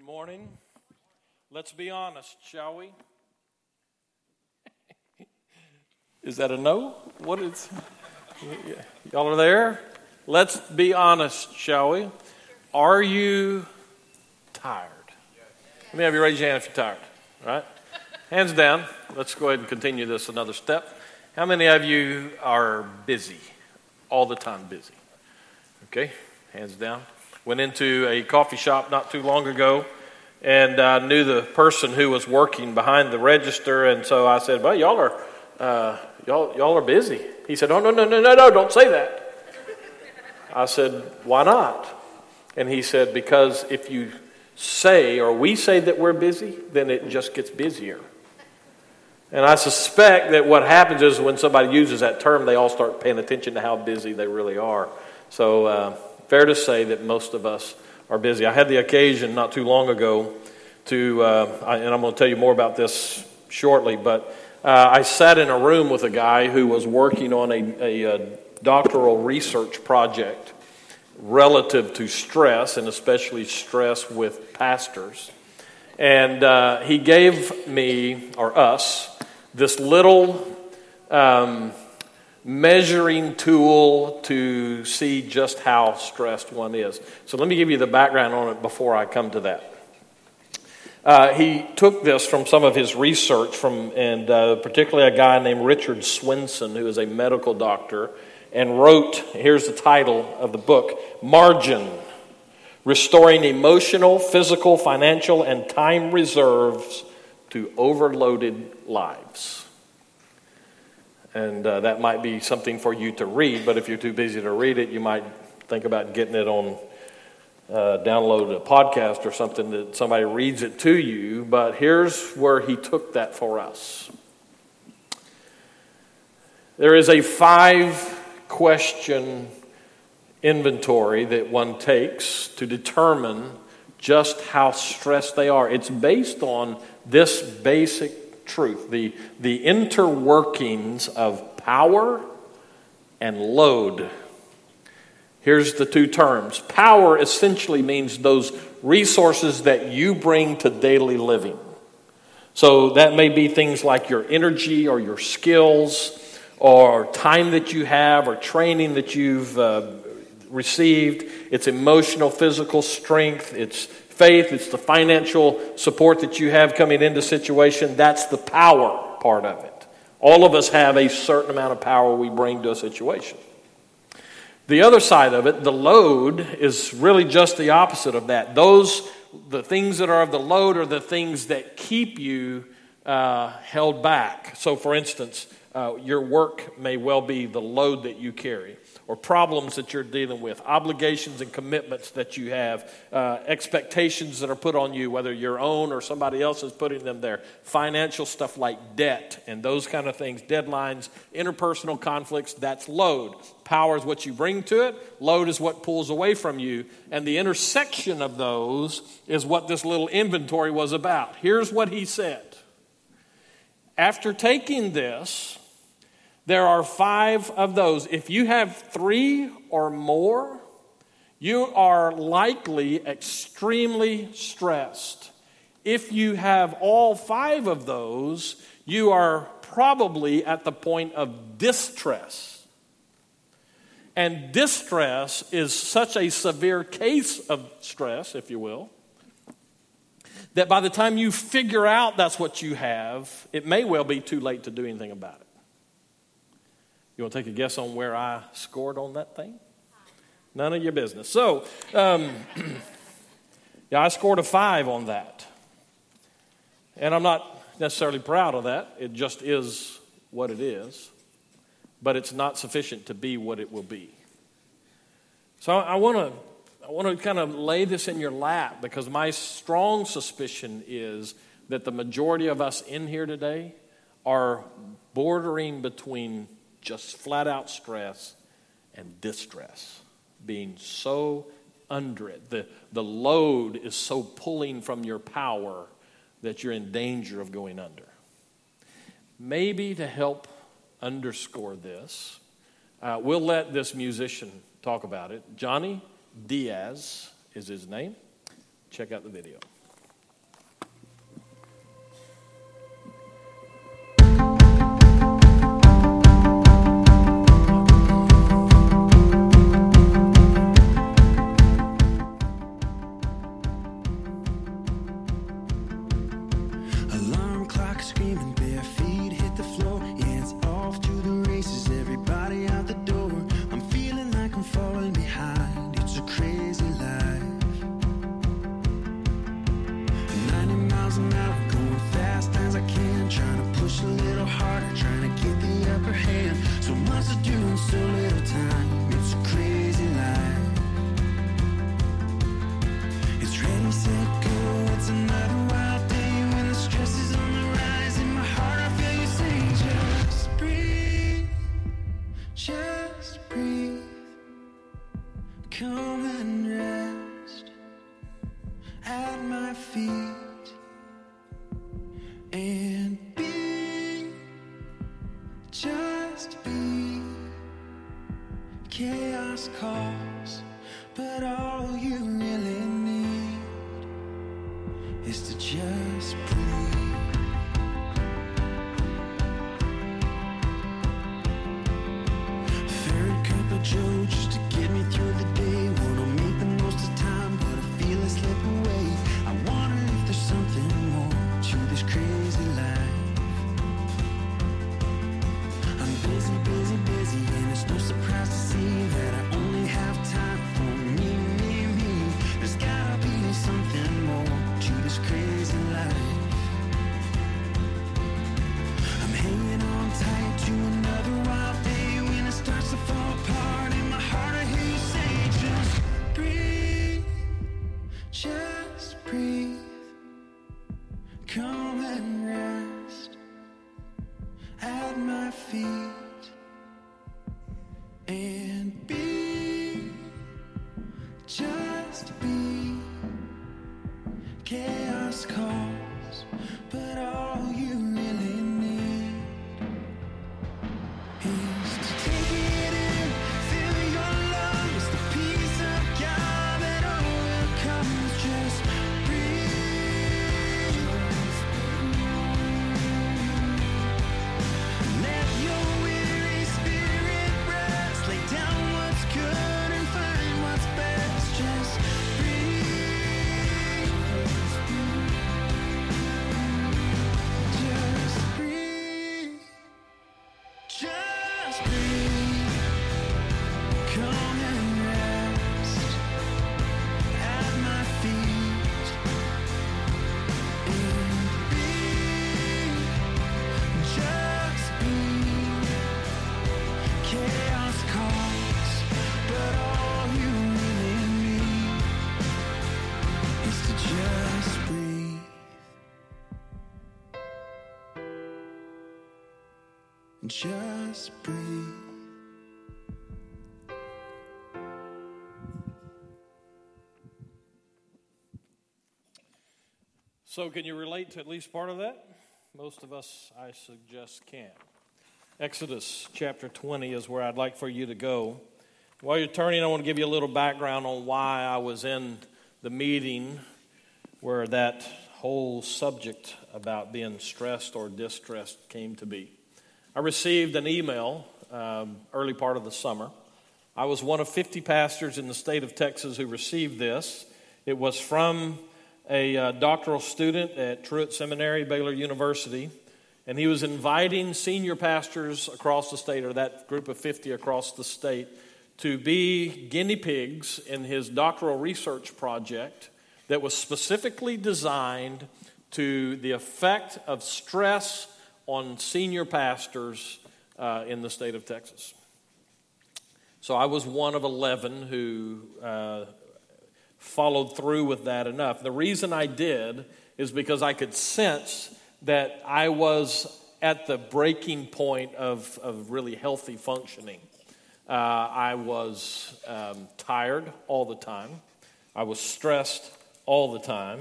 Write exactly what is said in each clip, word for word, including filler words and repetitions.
Good morning. Let's be honest, shall we? Is that a no? What is? Y'all are there? Let's be honest, shall we? Are you tired? Let me have you raise your hand if you're tired. All right? Hands down. Let's go ahead and continue this another step. How many of you are busy? All the time busy. Okay? Hands down. Went into a coffee shop not too long ago, and I uh, knew the person who was working behind the register, and so I said, "Well, y'all are uh, y'all y'all are busy." He said, "Oh no no no no no! Don't say that." I said, "Why not?" And he said, "Because if you say or we say that we're busy, then it just gets busier." And I suspect that what happens is when somebody uses that term, they all start paying attention to how busy they really are. So. Uh, Fair to say that most of us are busy. I had the occasion not too long ago to, uh, I, and I'm going to tell you more about this shortly, but uh, I sat in a room with a guy who was working on a, a, a doctoral research project relative to stress, and especially stress with pastors. And uh, he gave me, or us, this little Um, measuring tool to see just how stressed one is. So let me give you the background on it before I come to that. Uh, he took this from some of his research, from and uh, particularly a guy named Richard Swinson, who is a medical doctor, and wrote, here's the title of the book, Margin, Restoring Emotional, Physical, Financial, and Time Reserves to Overloaded Lives. And uh, that might be something for you to read, but if you're too busy to read it, you might think about getting it on, uh, download a podcast or something that somebody reads it to you. But here's where he took that for us. There is a five-question inventory that one takes to determine just how stressed they are. It's based on this basic truth, the the interworkings of power and load. Here's the two terms. Power essentially means those resources that you bring to daily living. So that may be things like your energy or your skills or time that you have or training that you've uh, received. It's emotional, physical strength. It's faith, it's the financial support that you have coming into situation. That's the power part of it. All of us have a certain amount of power we bring to a situation. The other side of it, the load, is really just the opposite of that. Those, the things that are of the load are the things that keep you uh, held back. So for instance, uh, your work may well be the load that you carry, or problems that you're dealing with, obligations and commitments that you have, uh, expectations that are put on you, whether your own or somebody else is putting them there, financial stuff like debt and those kind of things, deadlines, interpersonal conflicts, that's load. Power is what you bring to it. Load is what pulls away from you. And the intersection of those is what this little inventory was about. Here's what he said. After taking this, there are five of those. If you have three or more, you are likely extremely stressed. If you have all five of those, you are probably at the point of distress. And distress is such a severe case of stress, if you will, that by the time you figure out that's what you have, it may well be too late to do anything about it. You want to take a guess on where I scored on that thing? None of your business. So, um, yeah, I scored a five on that. And I'm not necessarily proud of that. It just is what it is. But it's not sufficient to be what it will be. So I want to I want to kind of lay this in your lap, because my strong suspicion is that the majority of us in here today are bordering between just flat-out stress and distress, being so under it. The, the load is so pulling from your power that you're in danger of going under. Maybe to help underscore this, uh, we'll let this musician talk about it. Johnny Diaz is his name. Check out the video. Come and rest at my feet and be, just be. Chaos calls, but all you really need is to just breathe. Third cup of Joe just to get me through the day. Wanna make the most of time, but I feel it slip away. I wonder if there's something more to this crazy life. I'm busy, busy, busy, and it's no surprise to see that I only have time for me, me, me. There's gotta be something more to this crazy life. I'm hanging on tight to another wild day when it starts to fall apart. In my heart I hear you say, just breathe, just breathe. Come and rest at my feet and be, just be. Chaos calls, but all you really need is to take it in, fill your lungs, the peace of God that overcomes. Just breathe, let your weary spirit rest, lay down what's good and find what's best. Just breathe, just breathe, just breathe. Come and rest at my feet and be, just be. Chaos calls, but all you really need is to just breathe. Just breathe. So, can you relate to at least part of that? Most of us, I suggest, can. Exodus chapter twenty is where I'd like for you to go. While you're turning, I want to give you a little background on why I was in the meeting where that whole subject about being stressed or distressed came to be. I received an email um, early part of the summer. I was one of fifty pastors in the state of Texas who received this. It was from a uh, doctoral student at Truett Seminary, Baylor University, and he was inviting senior pastors across the state, or that group of fifty across the state, to be guinea pigs in his doctoral research project that was specifically designed to the effect of stress on senior pastors uh, in the state of Texas. So I was one of eleven who uh, followed through with that enough. The reason I did is because I could sense that I was at the breaking point of, of really healthy functioning. Uh, I was um, tired all the time. I was stressed all the time.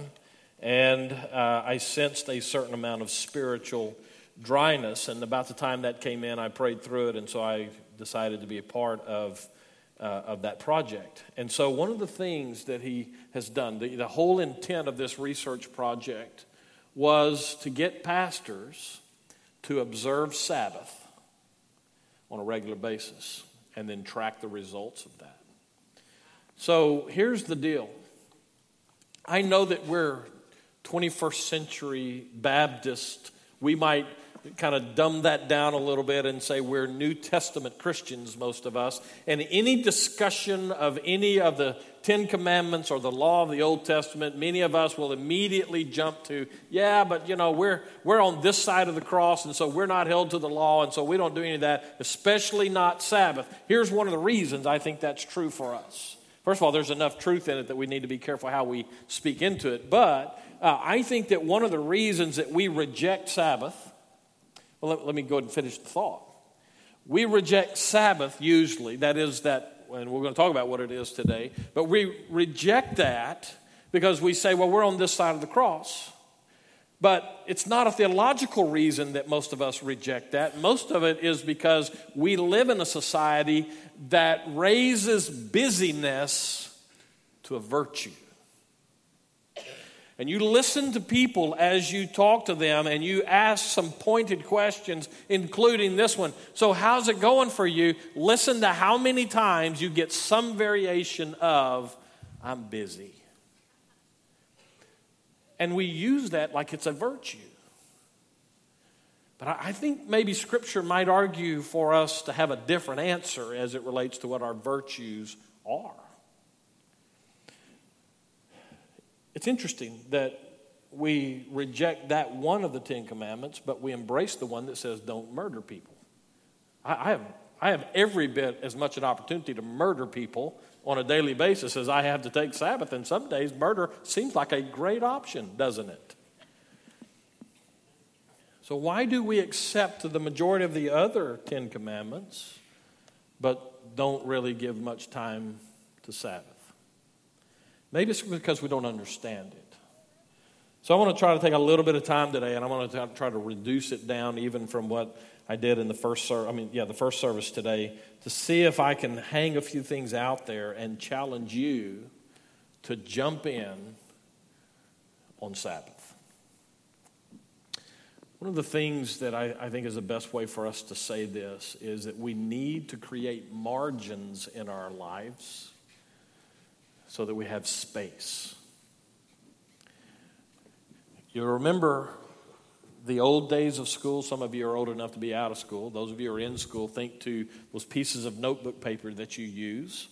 And uh, I sensed a certain amount of spiritual dryness, and about the time that came in, I prayed through it, and so I decided to be a part of uh, of that project. And so one of the things that he has done, the, the whole intent of this research project was to get pastors to observe Sabbath on a regular basis and then track the results of that. So here's the deal. I know that we're twenty-first century Baptist. We might kind of dumb that down a little bit and say we're New Testament Christians, most of us. And any discussion of any of the Ten Commandments or the law of the Old Testament, many of us will immediately jump to, yeah, but you know, we're we're on this side of the cross, and so we're not held to the law, and so we don't do any of that, especially not Sabbath. Here's one of the reasons I think that's true for us. First of all, there's enough truth in it that we need to be careful how we speak into it, but Uh, I think that one of the reasons that we reject Sabbath, well, let, let me go ahead and finish the thought. We reject Sabbath usually, that is that and we're going to talk about what it is today. But we reject that because we say, well, we're on this side of the cross. But it's not a theological reason that most of us reject that. Most of it is because we live in a society that raises busyness to a virtue. And you listen to people as you talk to them and you ask some pointed questions, including this one. So how's it going for you? Listen to how many times you get some variation of, I'm busy. And we use that like it's a virtue. But I think maybe Scripture might argue for us to have a different answer as it relates to what our virtues are. It's interesting that we reject that one of the Ten Commandments, but we embrace the one that says don't murder people. I, I have I have every bit as much an opportunity to murder people on a daily basis as I have to take Sabbath, and some days murder seems like a great option, doesn't it? So why do we accept the majority of the other Ten Commandments, but don't really give much time to Sabbath? Maybe it's because we don't understand it. So I want to try to take a little bit of time today, and I want to try to reduce it down even from what I did in the first service, I mean, yeah, the first service today, to see if I can hang a few things out there and challenge you to jump in on Sabbath. One of the things that I, I think is the best way for us to say this is that we need to create margins in our lives so that we have space. You remember the old days of school. Some of you are old enough to be out of school. Those of you who are in school, think to those pieces of notebook paper that you use.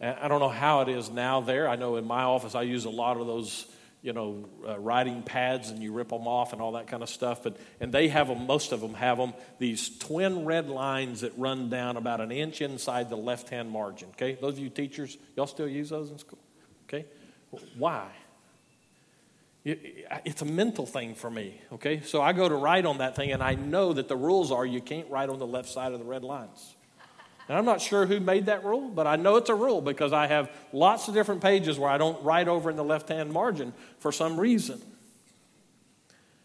I don't know how it is now there. I know in my office I use a lot of those, you know, uh, writing pads, and you rip them off and all that kind of stuff. But and they have them, most of them have them, these twin red lines that run down about an inch inside the left-hand margin, okay? Those of you teachers, y'all still use those in school, okay? Why? It's a mental thing for me, okay? So I go to write on that thing, and I know that the rules are you can't write on the left side of the red lines. And I'm not sure who made that rule, but I know it's a rule because I have lots of different pages where I don't write over in the left-hand margin for some reason.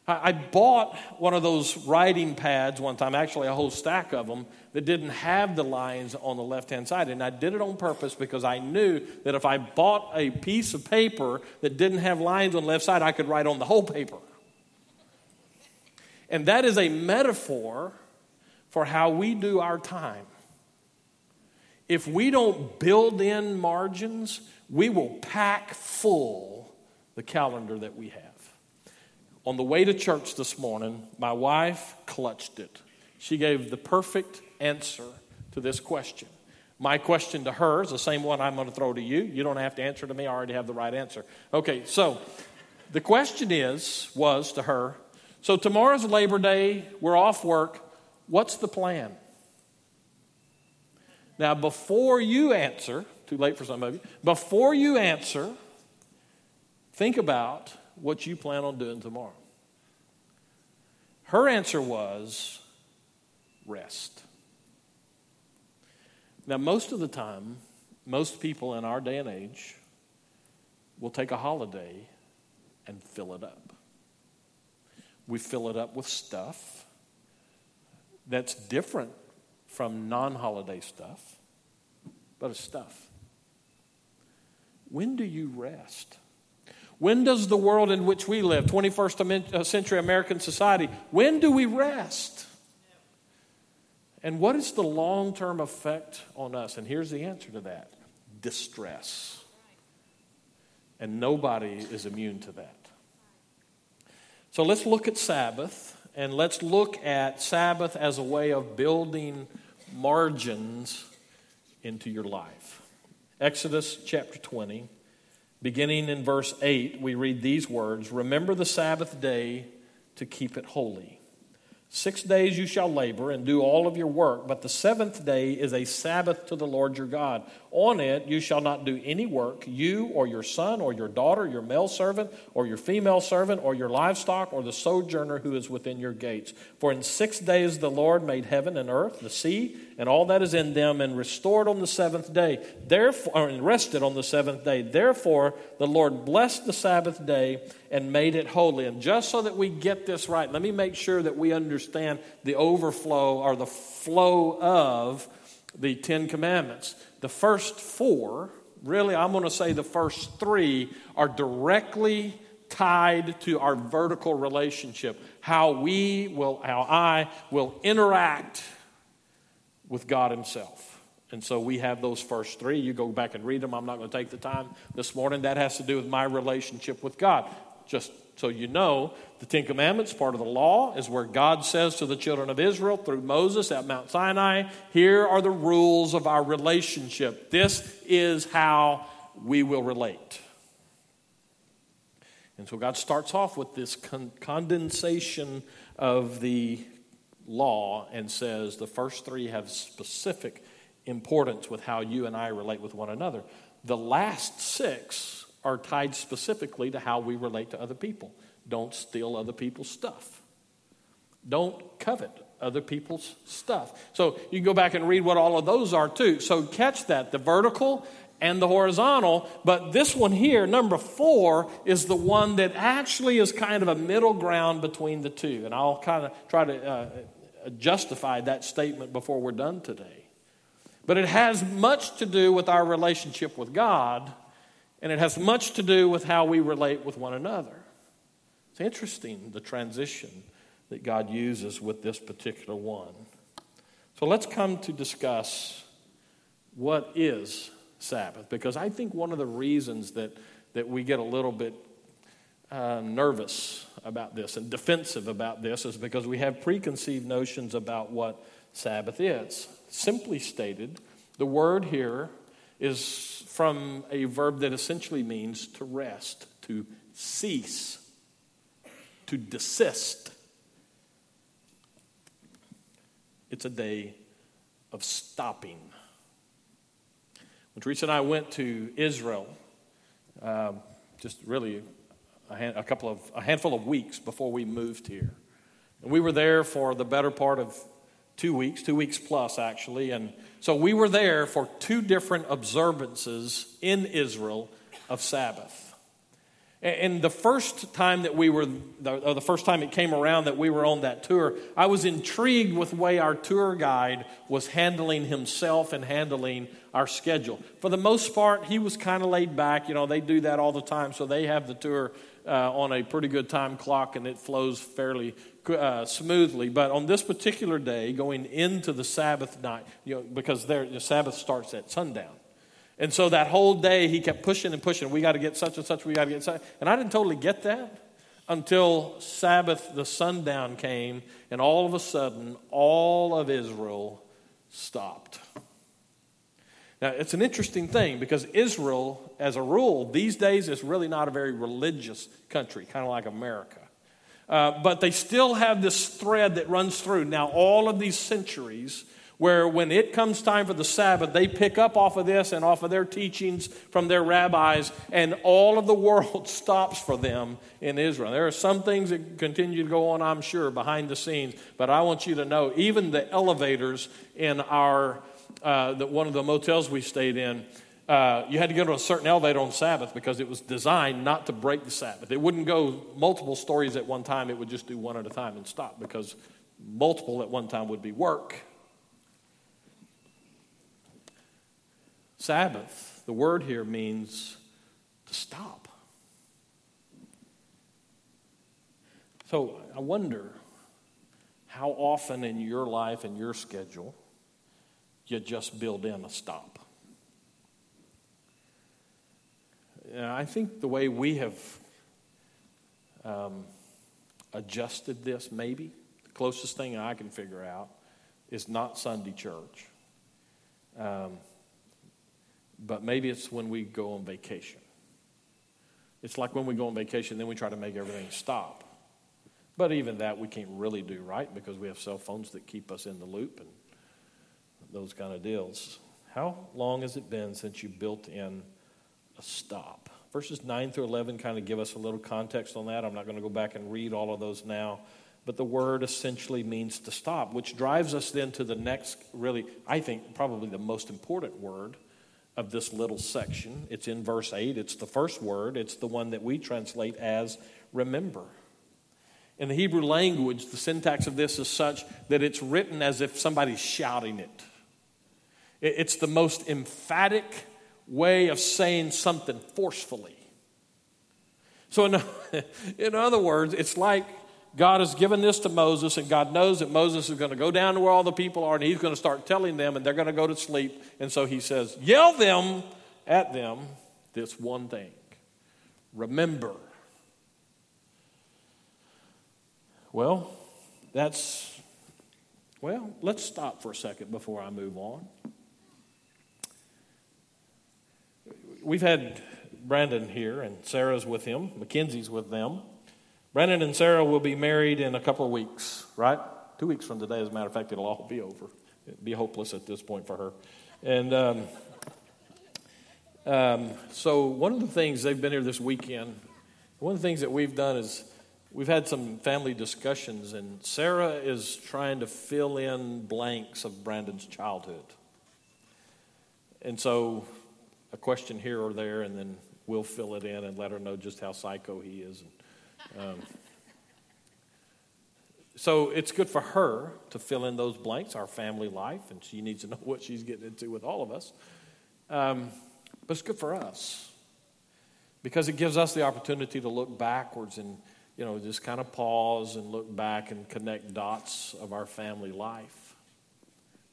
I bought one of those writing pads one time, actually a whole stack of them, that didn't have the lines on the left-hand side. And I did it on purpose because I knew that if I bought a piece of paper that didn't have lines on the left side, I could write on the whole paper. And that is a metaphor for how we do our time. If we don't build in margins, we will pack full the calendar that we have. On the way to church this morning, my wife clutched it. She gave the perfect answer to this question. My question to her is the same one I'm going to throw to you. You don't have to answer to me. I already have the right answer. Okay, so the question is, was to her, so tomorrow's Labor Day, we're off work. What's the plan? Now, before you answer, too late for some of you, before you answer, think about what you plan on doing tomorrow. Her answer was rest. Now, most of the time, most people in our day and age will take a holiday and fill it up. We fill it up with stuff that's different from non-holiday stuff, but it's stuff. When do you rest? When does the world in which we live, twenty-first century American society, when do we rest? And what is the long-term effect on us? And here's the answer to that. Distress. And nobody is immune to that. So let's look at Sabbath, and let's look at Sabbath as a way of building margins into your life. Exodus chapter twenty. Beginning in verse eight, we read these words, "Remember the Sabbath day to keep it holy. Six days you shall labor and do all of your work, but the seventh day is a Sabbath to the Lord your God. On it you shall not do any work, you or your son or your daughter, your male servant or your female servant or your livestock or the sojourner who is within your gates. For in six days the Lord made heaven and earth, the sea, and all that is in them, and restored on the seventh day, therefore, and rested on the seventh day. Therefore the Lord blessed the Sabbath day and made it holy. And just so that we get this right, let me make sure that we understand the overflow or the flow of the Ten Commandments. The first four, really I'm going to say the first three, are directly tied to our vertical relationship. How we will, how I will interact with God himself. And so we have those first three. You go back and read them. I'm not going to take the time this morning. That has to do with my relationship with God. Just so you know, the Ten Commandments, part of the law, is where God says to the children of Israel through Moses at Mount Sinai, here are the rules of our relationship. This is how we will relate. And so God starts off with this con- condensation of the law and says the first three have specific importance with how you and I relate with one another. The last six are tied specifically to how we relate to other people. Don't steal other people's stuff. Don't covet other people's stuff. So you can go back and read what all of those are too. So catch that, the vertical and the horizontal. But this one here, number four, is the one that actually is kind of a middle ground between the two. And I'll kind of try to uh, justify that statement before we're done today. But it has much to do with our relationship with God, and it has much to do with how we relate with one another. It's interesting, the transition that God uses with this particular one. So let's come to discuss what is Sabbath, because I think one of the reasons that, that we get a little bit uh, nervous about this and defensive about this is because we have preconceived notions about what Sabbath is. Simply stated, the word here is from a verb that essentially means to rest, to cease, to desist. It's a day of stopping. When Teresa and I went to Israel, um, just really a, hand, a couple of a handful of weeks before we moved here, and we were there for the better part of Two weeks, two weeks plus actually. And so we were there for two different observances in Israel of Sabbath. And the first time that we were, or the first time it came around that we were on that tour, I was intrigued with the way our tour guide was handling himself and handling our schedule. For the most part, he was kind of laid back. You know, they do that all the time. So they have the tour uh, on a pretty good time clock and it flows fairly Uh, smoothly, but on this particular day, going into the Sabbath night, you know, because there, the Sabbath starts at sundown, and so that whole day he kept pushing and pushing. We got to get such and such. We got to get such, and I didn't totally get that until Sabbath, the sundown came, and all of a sudden, all of Israel stopped. Now it's an interesting thing because Israel, as a rule, these days is really not a very religious country, kind of like America. Uh, but they still have this thread that runs through now all of these centuries where when it comes time for the Sabbath, they pick up off of this and off of their teachings from their rabbis, and all of the world stops for them in Israel. There are some things that continue to go on, I'm sure, behind the scenes, but I want you to know, even the elevators in our, uh, the, one of the motels we stayed in, Uh, you had to go to a certain elevator on Sabbath because it was designed not to break the Sabbath. It wouldn't go multiple stories at one time. It would just do one at a time and stop because multiple at one time would be work. Sabbath, the word here means to stop. So I wonder how often in your life and your schedule you just build in a stop. I think the way we have um, adjusted this, maybe, the closest thing I can figure out is not Sunday church. Um, but maybe it's when we go on vacation. It's like when we go on vacation, then we try to make everything stop. But even that we can't really do right because we have cell phones that keep us in the loop and those kind of deals. How long has it been since you built in a stop? Verses nine through eleven kind of give us a little context on that. I'm not going to go back and read all of those now. But the word essentially means to stop, which drives us then to the next, really, I think, probably the most important word of this little section. It's in verse eight. It's the first word. It's the one that we translate as remember. In the Hebrew language, the syntax of this is such that it's written as if somebody's shouting it. It's the most emphatic way of saying something forcefully. So in, in other words, it's like God has given this to Moses, and God knows that Moses is going to go down to where all the people are, and he's going to start telling them, and they're going to go to sleep. And so he says, yell them at them this one thing. Remember. Well, that's, well, let's stop for a second before I move on. We've had Brandon here, and Sarah's with him. Mackenzie's with them. Brandon and Sarah will be married in a couple of weeks, right? Two weeks from today, as a matter of fact, it'll all be over. It'd be hopeless at this point for her. And um, um, so one of the things, they've been here this weekend, one of the things that we've done is we've had some family discussions, and Sarah is trying to fill in blanks of Brandon's childhood. And so a question here or there, and then we'll fill it in and let her know just how psycho he is, and Um, so it's good for her to fill in those blanks, our family life, and she needs to know what she's getting into with all of us. Um, but it's good for us because it gives us the opportunity to look backwards and, you know, just kind of pause and look back and connect dots of our family life.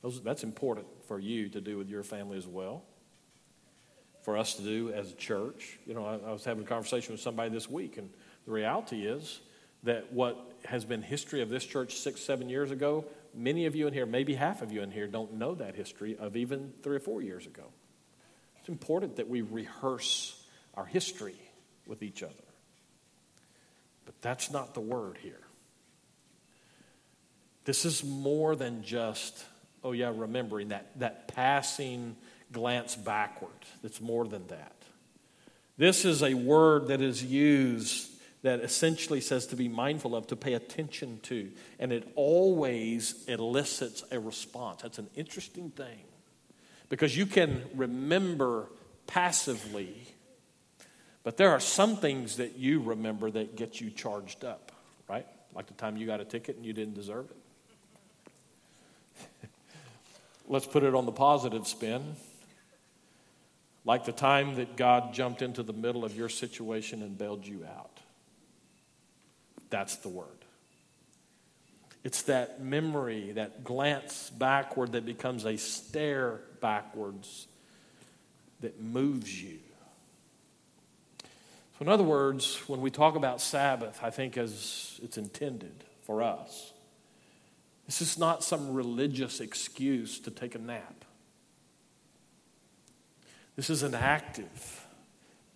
Those, that's important for you to do with your family as well, for us to do as a church. You know, I, I was having a conversation with somebody this week, and the reality is that what has been history of this church six, seven years ago, many of you in here, maybe half of you in here, don't know that history of even three or four years ago. It's important that we rehearse our history with each other. But that's not the word here. This is more than just, oh yeah, remembering that, that passing glance backward. It's more than that. This is a word that is used that essentially says to be mindful of, to pay attention to. And it always elicits a response. That's an interesting thing. Because you can remember passively, but there are some things that you remember that get you charged up, right? Like the time you got a ticket and you didn't deserve it. Let's put it on the positive spin. Like the time that God jumped into the middle of your situation and bailed you out. That's the word. It's that memory, that glance backward that becomes a stare backwards that moves you. So in other words, when we talk about Sabbath, I think as it's intended for us, this is not some religious excuse to take a nap. This is an active,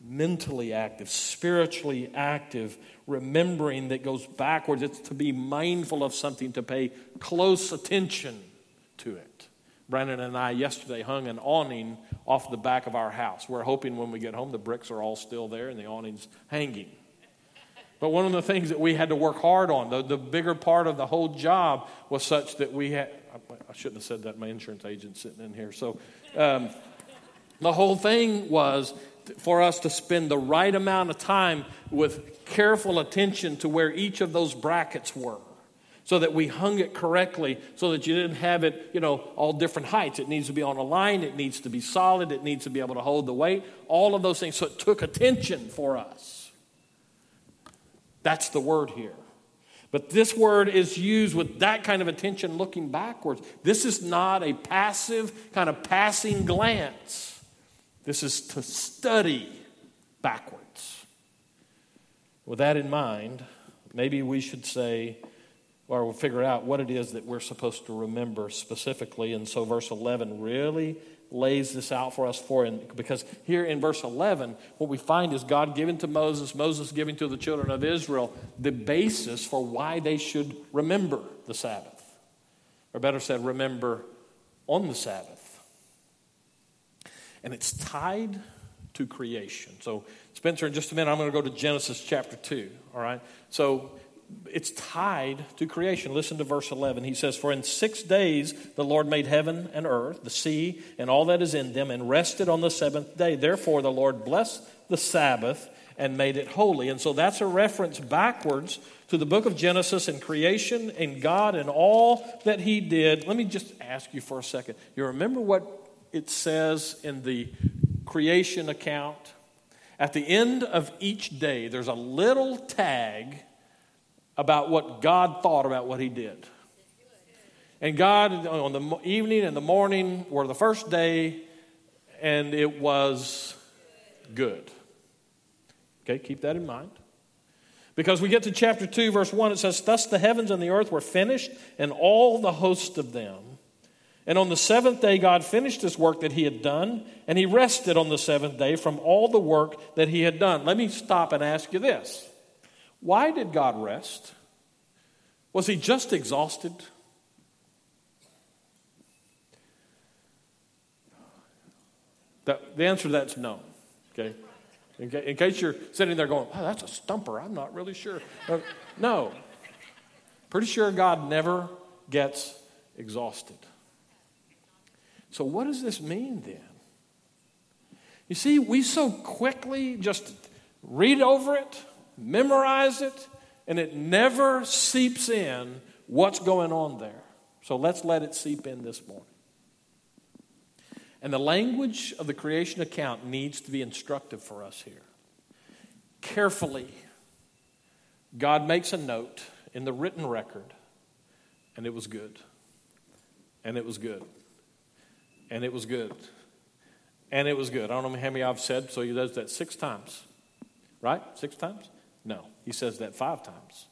mentally active, spiritually active remembering that goes backwards. It's to be mindful of something, to pay close attention to it. Brandon and I yesterday hung an awning off the back of our house. We're hoping when we get home the bricks are all still there and the awning's hanging. But one of the things that we had to work hard on, the, the bigger part of the whole job was such that we had, I shouldn't have said that, my insurance agent's sitting in here. So um, the whole thing was for us to spend the right amount of time with careful attention to where each of those brackets were so that we hung it correctly so that you didn't have it, you know, all different heights. It needs to be on a line. It needs to be solid. It needs to be able to hold the weight, all of those things. So it took attention for us. That's the word here. But this word is used with that kind of attention looking backwards. This is not a passive kind of passing glance. This is to study backwards. With that in mind, maybe we should say, or we'll figure out what it is that we're supposed to remember specifically. And so verse eleven really lays this out for us for. And because here in verse eleven, what we find is God giving to Moses, Moses giving to the children of Israel the basis for why they should remember the Sabbath. Or better said, remember on the Sabbath. And it's tied to creation. So, Spencer, in just a minute, I'm going to go to Genesis chapter two, all right? So, it's tied to creation. Listen to verse eleven. He says, "For in six days the Lord made heaven and earth, the sea, and all that is in them, and rested on the seventh day. Therefore the Lord blessed the Sabbath and made it holy." And so that's a reference backwards to the book of Genesis and creation and God and all that he did. Let me just ask you for a second. You remember what it says in the creation account? At the end of each day, there's a little tag about what God thought about what he did. And God, on the evening and the morning were the first day, and it was good. Okay, keep that in mind. Because we get to chapter two, verse one, it says, "Thus the heavens and the earth were finished, and all the host of them. And on the seventh day God finished his work that he had done, and he rested on the seventh day from all the work that he had done." Let me stop and ask you this. Why did God rest? Was he just exhausted? The answer to that's no. Okay. In case you're sitting there going, "Oh, that's a stumper. I'm not really sure." No. Pretty sure God never gets exhausted. So what does this mean then? You see, we so quickly just read over it, memorize it, and it never seeps in what's going on there. So let's let it seep in this morning. And the language of the creation account needs to be instructive for us here. Carefully, God makes a note in the written record, and it was good, and it was good, and it was good, and it was good. I don't know how many I've said, so he does that six times. Right? Six times? No, he says that five times.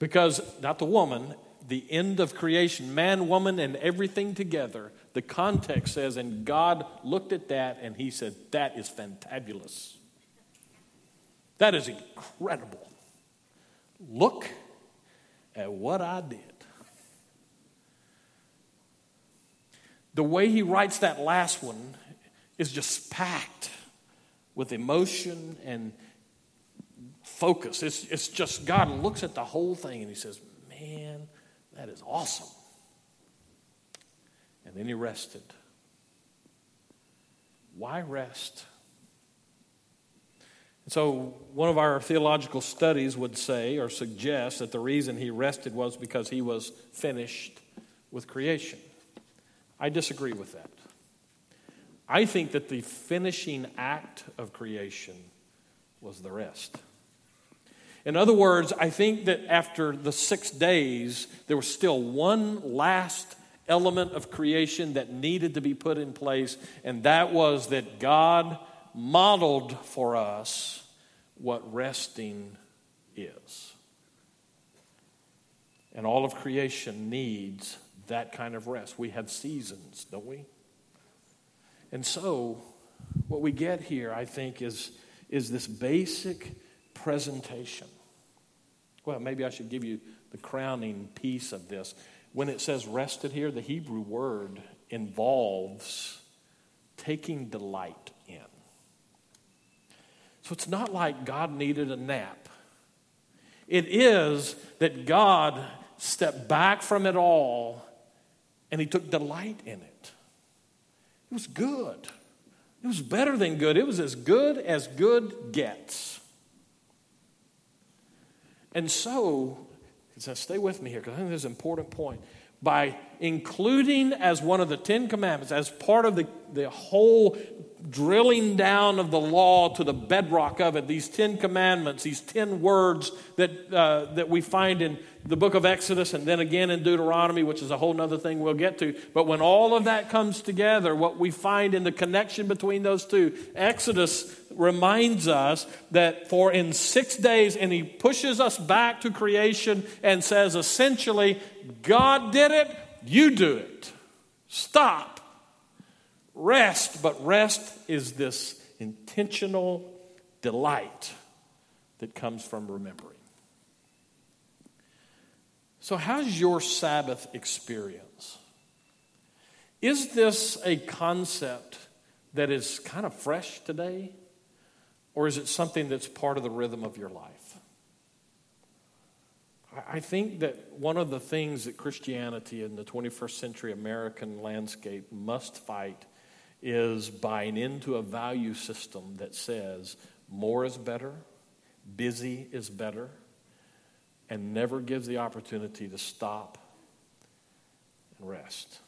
Because, not the woman, the end of creation, man, woman, and everything together, the context says, and God looked at that and he said, "That is fantabulous. That is incredible. Look at what I did." The way he writes that last one is just packed with emotion and focus. It's, it's just God looks at the whole thing and he says, "Man, that is awesome." And then he rested. Why rest? And so one of our theological studies would say or suggest that the reason he rested was because he was finished with creation. I disagree with that. I think that the finishing act of creation was the rest. In other words, I think that after the six days, there was still one last element of creation that needed to be put in place, and that was that God modeled for us what resting is. And all of creation needs that kind of rest. We have seasons, don't we? And so, what we get here, I think, is, is this basic presentation. Well, maybe I should give you the crowning piece of this. When it says rested here, the Hebrew word involves taking delight in. So it's not like God needed a nap. It is that God stepped back from it all and he took delight in it. It was good. It was better than good. It was as good as good gets. And so, so stay with me here because I think this is an important point. By including as one of the Ten Commandments, as part of the, the whole drilling down of the law to the bedrock of it, these Ten Commandments, these ten words that uh, that we find in the book of Exodus and then again in Deuteronomy, which is a whole other thing we'll get to. But when all of that comes together, what we find in the connection between those two, Exodus reminds us that for in six days, and he pushes us back to creation and says essentially, God did it, you do it. Stop rest, but rest is this intentional delight that comes from remembering. So how's your Sabbath experience? Is this a concept that is kind of fresh today? Or is it something that's part of the rhythm of your life? I think that one of the things that Christianity in the twenty-first century American landscape must fight is buying into a value system that says more is better, busy is better, and never gives the opportunity to stop and rest.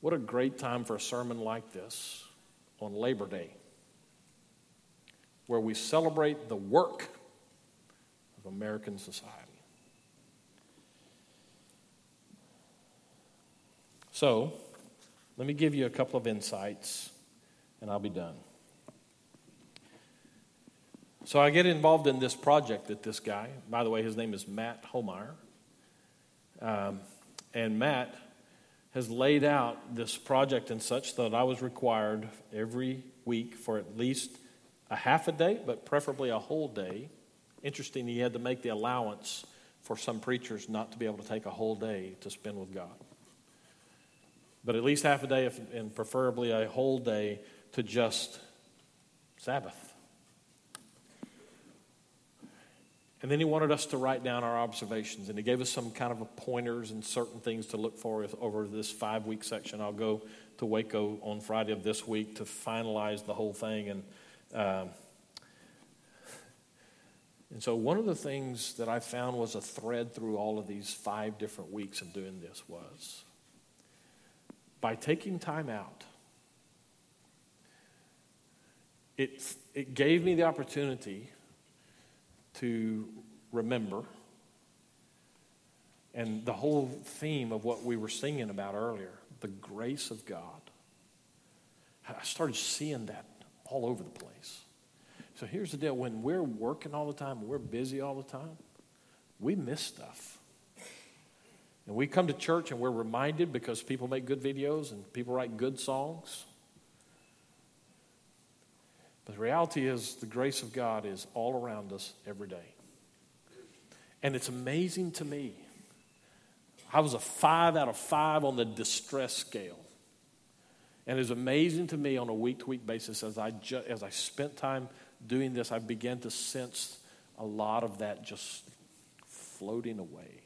What a great time for a sermon like this on Labor Day, where we celebrate the work of American society. So, let me give you a couple of insights, and I'll be done. So I get involved in this project that this guy, by the way, his name is Matt Holmeyer, um, and Matt has laid out this project and such that I was required every week for at least a half a day, but preferably a whole day. Interesting, he had to make the allowance for some preachers not to be able to take a whole day to spend with God. But at least half a day, if, and preferably a whole day, to just Sabbath. And then he wanted us to write down our observations, and he gave us some kind of a pointers and certain things to look for over this five-week section. I'll go to Waco on Friday of this week to finalize the whole thing. And um, and so one of the things that I found was a thread through all of these five different weeks of doing this was by taking time out, it it gave me the opportunity to remember, and the whole theme of what we were singing about earlier, the grace of God. I started seeing that all over the place. So here's the deal. When we're working all the time, we're busy all the time, we miss stuff. And we come to church and we're reminded because people make good videos and people write good songs. But the reality is the grace of God is all around us every day. And it's amazing to me. I was a five out of five on the distress scale. And it's amazing to me on a week-to-week basis as I ju- as I spent time doing this, I began to sense a lot of that just floating away.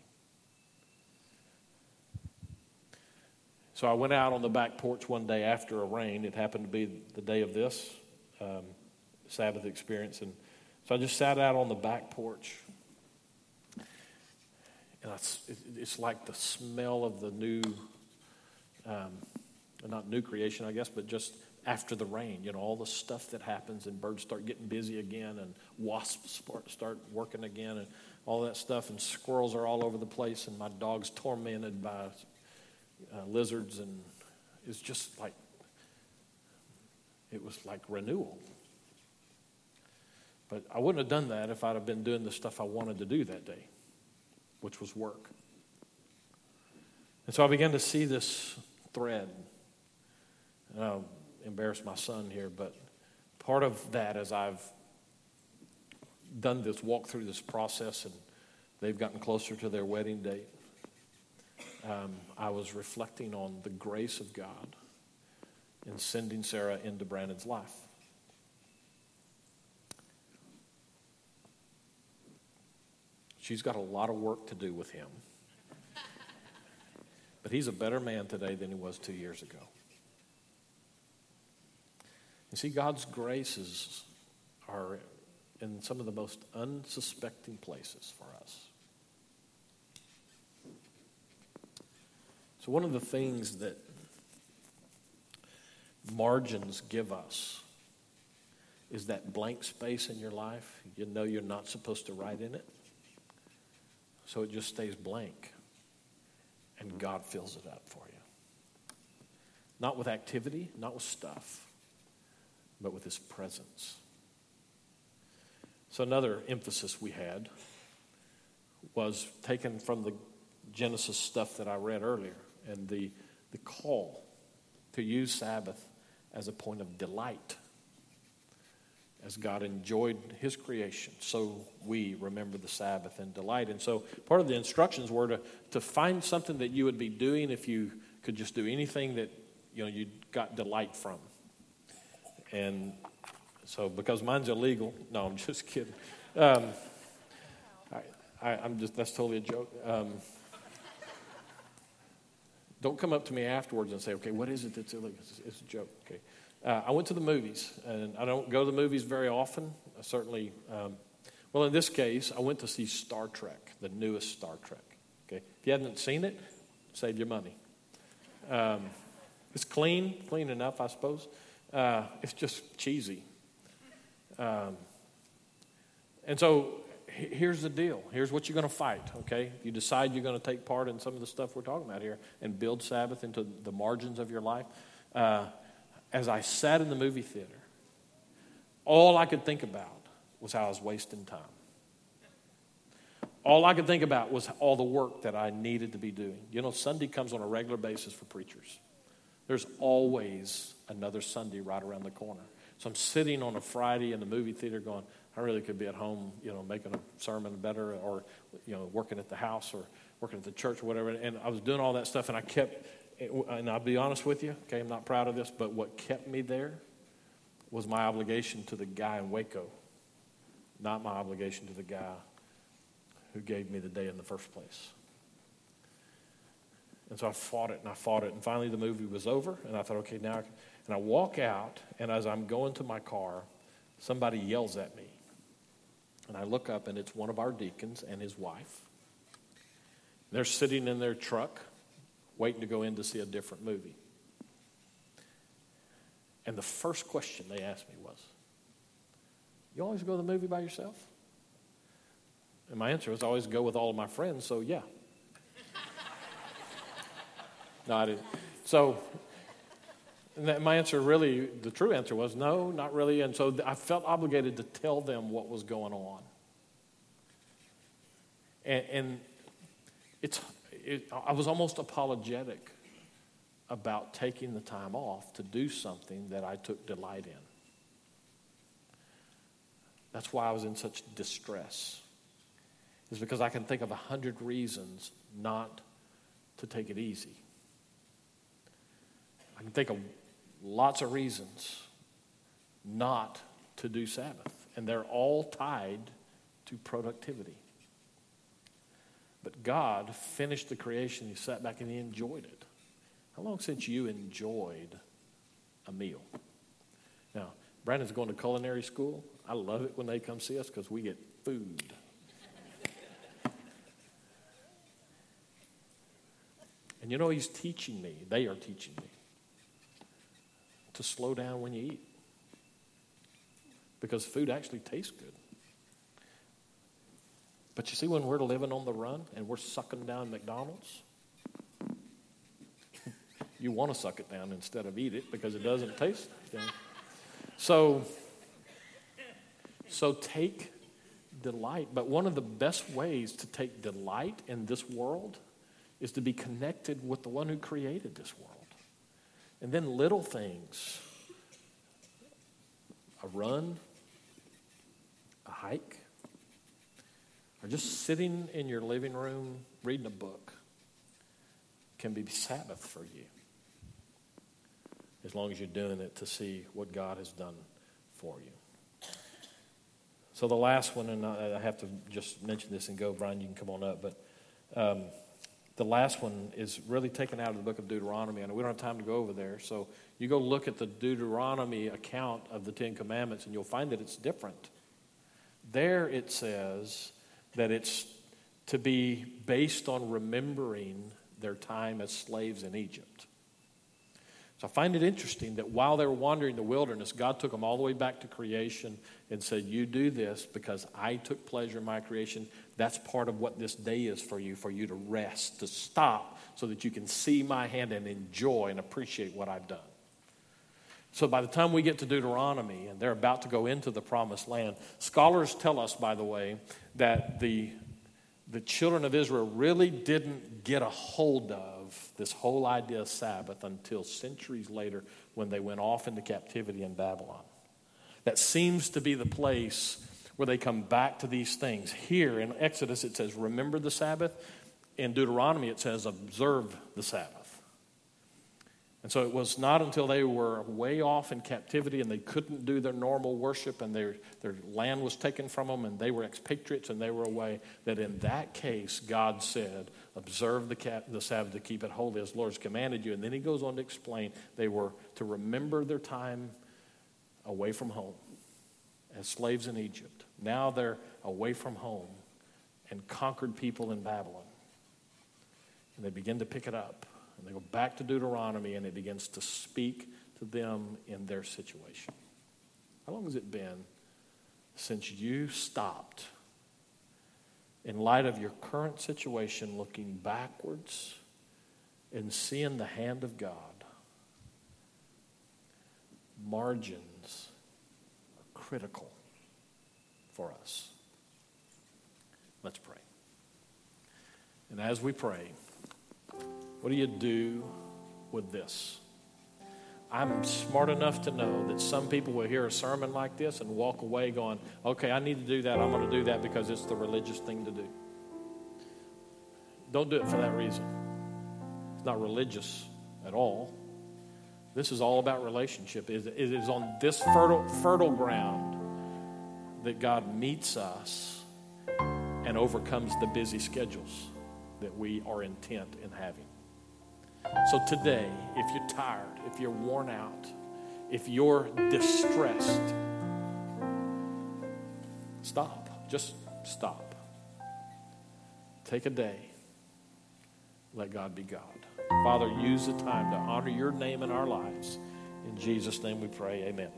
So I went out on the back porch one day after a rain. It happened to be the day of this Um, Sabbath experience, and so I just sat out on the back porch, and I, it, it's like the smell of the new, um, not new creation, I guess, but just after the rain, you know, all the stuff that happens, and birds start getting busy again, and wasps start working again, and all that stuff, and squirrels are all over the place, and my dog's tormented by uh, lizards, and it's just like, it was like renewal. But I wouldn't have done that if I'd have been doing the stuff I wanted to do that day, which was work. And so I began to see this thread. And I'll embarrass my son here, but part of that as I've done this, walk through this process, and they've gotten closer to their wedding date, um, I was reflecting on the grace of God and sending Sarah into Brandon's life. She's got a lot of work to do with him. But he's a better man today than he was two years ago. You see, God's graces are in some of the most unsuspecting places for us. So one of the things that margins give us is that blank space in your life. You know you're not supposed to write in it, so it just stays blank, and God fills it up for you. Not with activity, not with stuff, but with His presence. So another emphasis we had was taken from the Genesis stuff that I read earlier, and the the call to use Sabbath as a point of delight, as God enjoyed his creation, so we remember the Sabbath and delight. And so part of the instructions were to, to find something that you would be doing if you could just do anything that, you know, you got delight from. And so because mine's illegal, no, I'm just kidding. Um, I, I, I'm just, that's totally a joke. Um, don't come up to me afterwards and say, okay, what is it that's illegal? It's, it's a joke, okay. Uh, I went to the movies, and I don't go to the movies very often. I certainly, um, well, in this case, I went to see Star Trek, the newest Star Trek. Okay, if you haven't seen it, save your money. Um, it's clean, clean enough, I suppose. Uh, it's just cheesy. Um, and so he- here's the deal. Here's what you're going to fight, okay? You decide you're going to take part in some of the stuff we're talking about here and build Sabbath into the margins of your life. Uh As I sat in the movie theater, all I could think about was how I was wasting time. All I could think about was all the work that I needed to be doing. You know, Sunday comes on a regular basis for preachers. There's always another Sunday right around the corner. So I'm sitting on a Friday in the movie theater going, I really could be at home, you know, making a sermon better, or, you know, working at the house or working at the church or whatever. And I was doing all that stuff, and I kept... And I'll be honest with you, okay, I'm not proud of this, but what kept me there was my obligation to the guy in Waco, not my obligation to the guy who gave me the day in the first place. And so I fought it and I fought it, and finally the movie was over, and I thought, okay, now I can. And I walk out, and as I'm going to my car, somebody yells at me. And I look up, and it's one of our deacons and his wife. They're sitting in their truck, waiting to go in to see a different movie. And the first question they asked me was, you always go to the movie by yourself? And my answer was, I always go with all of my friends, so yeah. No, I didn't. So and that, my answer really, the true answer was, no, not really. And so I felt obligated to tell them what was going on. And, and it's... It, I was almost apologetic about taking the time off to do something that I took delight in. That's why I was in such distress. It's because I can think of a hundred reasons not to take it easy. I can think of lots of reasons not to do Sabbath, and they're all tied to productivity. But God finished the creation. He sat back and he enjoyed it. How long since you enjoyed a meal? Now, Brandon's going to culinary school. I love it when they come see us because we get food. And you know, he's teaching me, they are teaching me, to slow down when you eat. Because food actually tastes good. But you see, when we're living on the run and we're sucking down McDonald's, you want to suck it down instead of eat it because it doesn't taste good. So, so take delight. But one of the best ways to take delight in this world is to be connected with the one who created this world. And then little things, a run, a hike, or just sitting in your living room reading a book can be Sabbath for you, as long as you're doing it to see what God has done for you. So the last one, and I have to just mention this and go, Brian, you can come on up, but um, the last one is really taken out of the book of Deuteronomy, and we don't have time to go over there, so you go look at the Deuteronomy account of the Ten Commandments, and you'll find that it's different. There it says that it's to be based on remembering their time as slaves in Egypt. So I find it interesting that while they were wandering the wilderness, God took them all the way back to creation and said, you do this because I took pleasure in my creation. That's part of what this day is for you, for you to rest, to stop so that you can see my hand and enjoy and appreciate what I've done. So by the time we get to Deuteronomy, and they're about to go into the promised land, scholars tell us, by the way, that the, the children of Israel really didn't get a hold of of this whole idea of Sabbath until centuries later when they went off into captivity in Babylon. That seems to be the place where they come back to these things. Here in Exodus it says, remember the Sabbath. In Deuteronomy it says, observe the Sabbath. And so it was not until they were way off in captivity and they couldn't do their normal worship and their, their land was taken from them and they were expatriates and they were away, that in that case God said, observe the, cap, the Sabbath to keep it holy as the Lord has commanded you. And then he goes on to explain they were to remember their time away from home as slaves in Egypt. Now they're away from home and conquered people in Babylon. And they begin to pick it up. And they go back to Deuteronomy, and it begins to speak to them in their situation. How long has it been since you stopped, in light of your current situation, looking backwards and seeing the hand of God? Margins are critical for us. Let's pray. And as we pray, what do you do with this? I'm smart enough to know that some people will hear a sermon like this and walk away going, okay, I need to do that. I'm going to do that because it's the religious thing to do. Don't do it for that reason. It's not religious at all. This is all about relationship. It is on this fertile, fertile ground that God meets us and overcomes the busy schedules that we are intent in having. So today, if you're tired, if you're worn out, if you're distressed, stop. Just stop. Take a day. Let God be God. Father, use the time to honor your name in our lives. In Jesus' name we pray, amen.